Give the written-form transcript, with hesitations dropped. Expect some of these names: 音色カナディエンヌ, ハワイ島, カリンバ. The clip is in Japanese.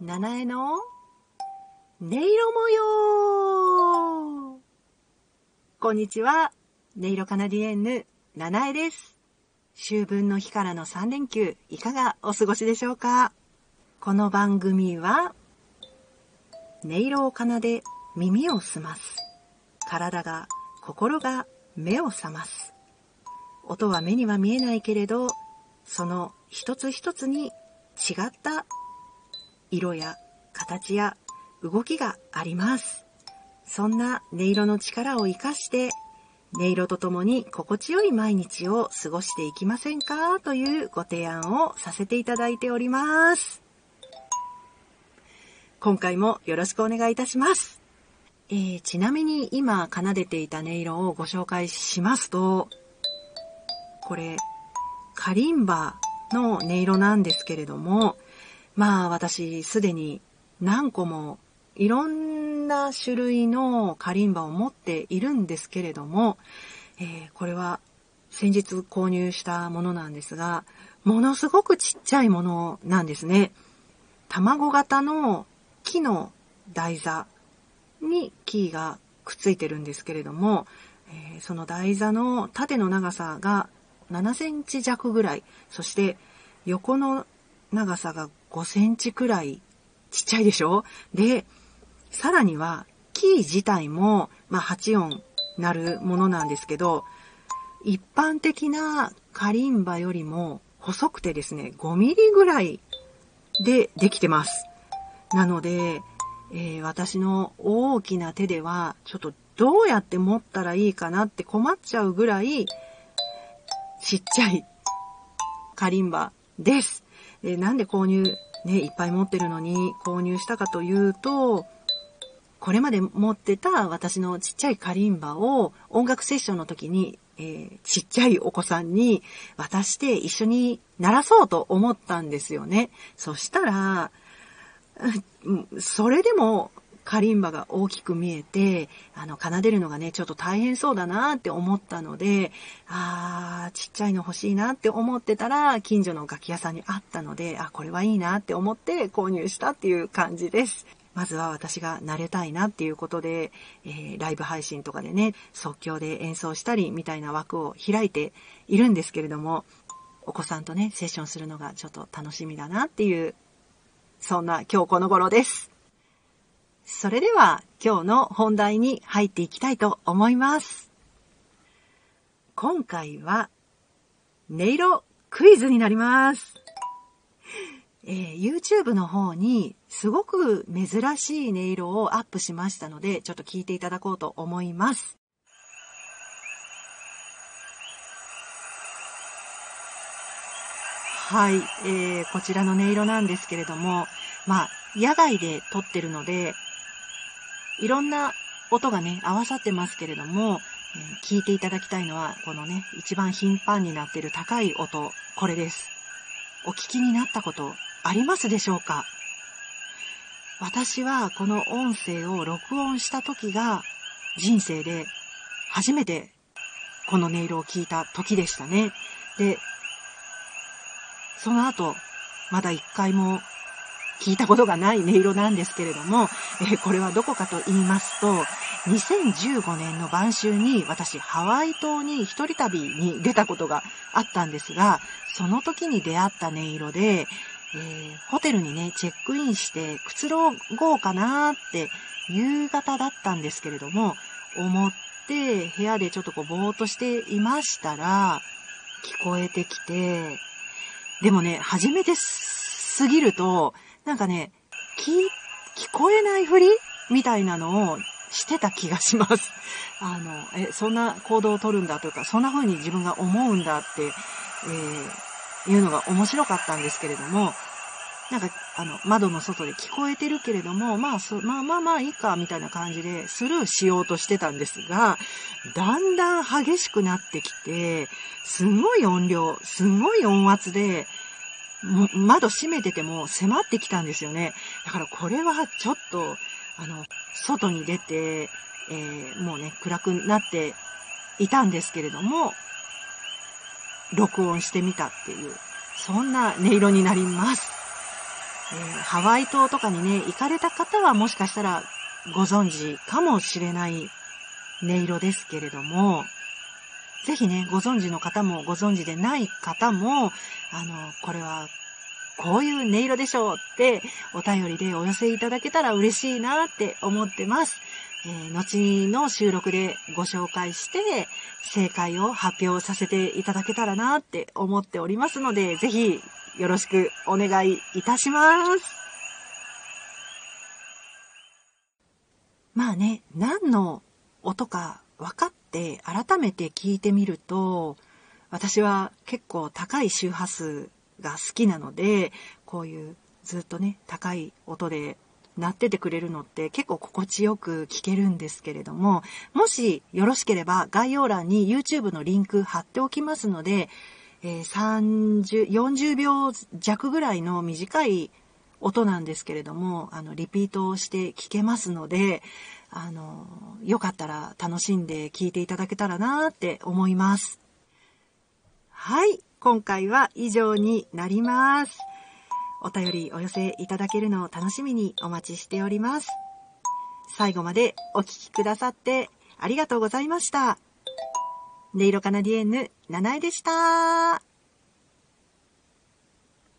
ななえの音色模様。こんにちは、音色カナディエンヌななえです。秋分の日からの3連休、いかがお過ごしでしょうか。この番組は音色を奏で耳を澄ます、体が心が目を覚ます、音は目には見えないけれど、その一つ一つに違った色や形や動きがあります。そんな音色の力を生かして、音色とともに心地よい毎日を過ごしていきませんかというご提案をさせていただいております。今回もよろしくお願いいたします。ちなみに今奏でていた音色をご紹介しますと、これカリンバの音色なんですけれども、まあ私すでに何個もいろんな種類のカリンバを持っているんですけれども、これは先日購入したものなんですが、ものすごくちっちゃいものなんですね。卵型の木の台座にキーがくっついてるんですけれども、その台座の縦の長さが7センチ弱ぐらい、そして横の長さが5センチくらい、ちっちゃいでしょ。で、さらにはキー自体も、8音なるものなんですけど、一般的なカリンバよりも細くてですね、5ミリぐらいでできてます。なので、私の大きな手ではちょっとどうやって持ったらいいかなって困っちゃうぐらいちっちゃいカリンバです。で、なんで購入ね、いっぱい持ってるのに購入したかというと、これまで持ってた私のちっちゃいカリンバを音楽セッションの時に、ちっちゃいお子さんに渡して一緒に鳴らそうと思ったんですよね。そしたらそれでもカリンバが大きく見えて、奏でるのがね、ちょっと大変そうだなって思ったので、ちっちゃいの欲しいなって思ってたら、近所の楽器屋さんにあったので、これはいいなって思って購入したっていう感じです。まずは私が慣れたいなっていうことで、ライブ配信とかでね、即興で演奏したりみたいな枠を開いているんですけれども、お子さんとね、セッションするのがちょっと楽しみだなっていう、そんな今日この頃です。それでは今日の本題に入っていきたいと思います。今回は音色クイズになります。YouTube の方にすごく珍しい音色をアップしましたので、ちょっと聞いていただこうと思います。はい、こちらの音色なんですけれども、野外で撮ってるので、いろんな音がね、合わさってますけれども、聞いていただきたいのは、このね、一番頻繁になっている高い音、これです。お聞きになったことありますでしょうか？私はこの音声を録音した時が、人生で初めてこの音色を聞いた時でしたね。で、その後、まだ一回も聞いたことがない音色なんですけれども、これはどこかと言いますと、2015年の晩秋に私ハワイ島に一人旅に出たことがあったんですが、その時に出会った音色で、ホテルにね、チェックインしてくつろごうかなーって夕方だったんですけれども、思って部屋でちょっとぼーっとしていましたら、聞こえてきて、でもね、初めて過ぎると、なんかね、聞こえないふりみたいなのをしてた気がします。そんな行動をとるんだというか、そんな風に自分が思うんだって、いうのが面白かったんですけれども、なんか、窓の外で聞こえてるけれども、まあいいか、みたいな感じでスルーしようとしてたんですが、だんだん激しくなってきて、すごい音量、すごい音圧で、窓閉めてても迫ってきたんですよね。だからこれはちょっと、外に出て、もうね、暗くなっていたんですけれども、録音してみたっていう、そんな音色になります。ハワイ島とかにね、行かれた方はもしかしたらご存知かもしれない音色ですけれども、ぜひね、ご存知の方もご存知でない方も、これはこういう音色でしょうってお便りでお寄せいただけたら嬉しいなって思ってます。後の収録でご紹介して正解を発表させていただけたらなって思っておりますので、ぜひよろしくお願いいたします。まあね、何の音か分かって改めて聞いてみると、私は結構高い周波数が好きなので、こういうずっとね、高い音で鳴っててくれるのって結構心地よく聞けるんですけれども、もしよろしければ概要欄に YouTube のリンク貼っておきますので、40秒弱ぐらいの短い音なんですけれども、リピートをして聞けますので、よかったら楽しんで聞いていただけたらなーって思います。はい、今回は以上になります。お便りお寄せいただけるのを楽しみにお待ちしております。最後までお聞きくださってありがとうございました。音色カナディエンヌ、ナナエでした。